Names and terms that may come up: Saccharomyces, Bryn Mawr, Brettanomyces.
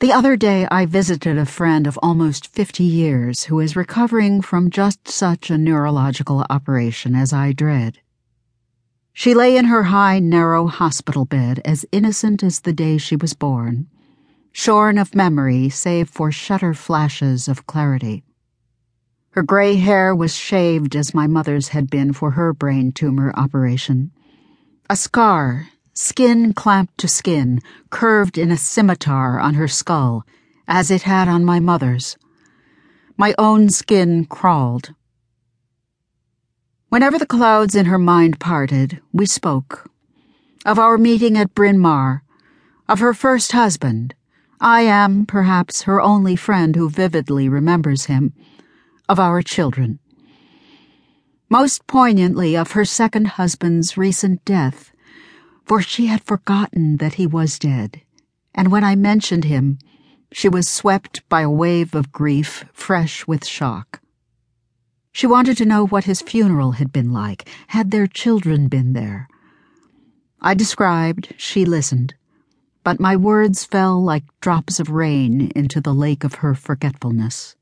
The other day I visited a friend of almost 50 years who is recovering from just such a neurological operation as I dread. She lay in her high, narrow hospital bed, as innocent as the day she was born, shorn of memory save for shutter flashes of clarity. Her gray hair was shaved as my mother's had been for her brain tumor operation. A scar, skin clamped to skin, curved in a scimitar on her skull, as it had on my mother's. My own skin crawled. Whenever the clouds in her mind parted, we spoke. Of our meeting at Bryn Mawr, of her first husband. I am, perhaps, her only friend who vividly remembers him. Of our children. Most poignantly of her second husband's recent death, for she had forgotten that he was dead, and when I mentioned him, she was swept by a wave of grief fresh with shock. She wanted to know what his funeral had been like, had their children been there. I described, she listened, but my words fell like drops of rain into the lake of her forgetfulness.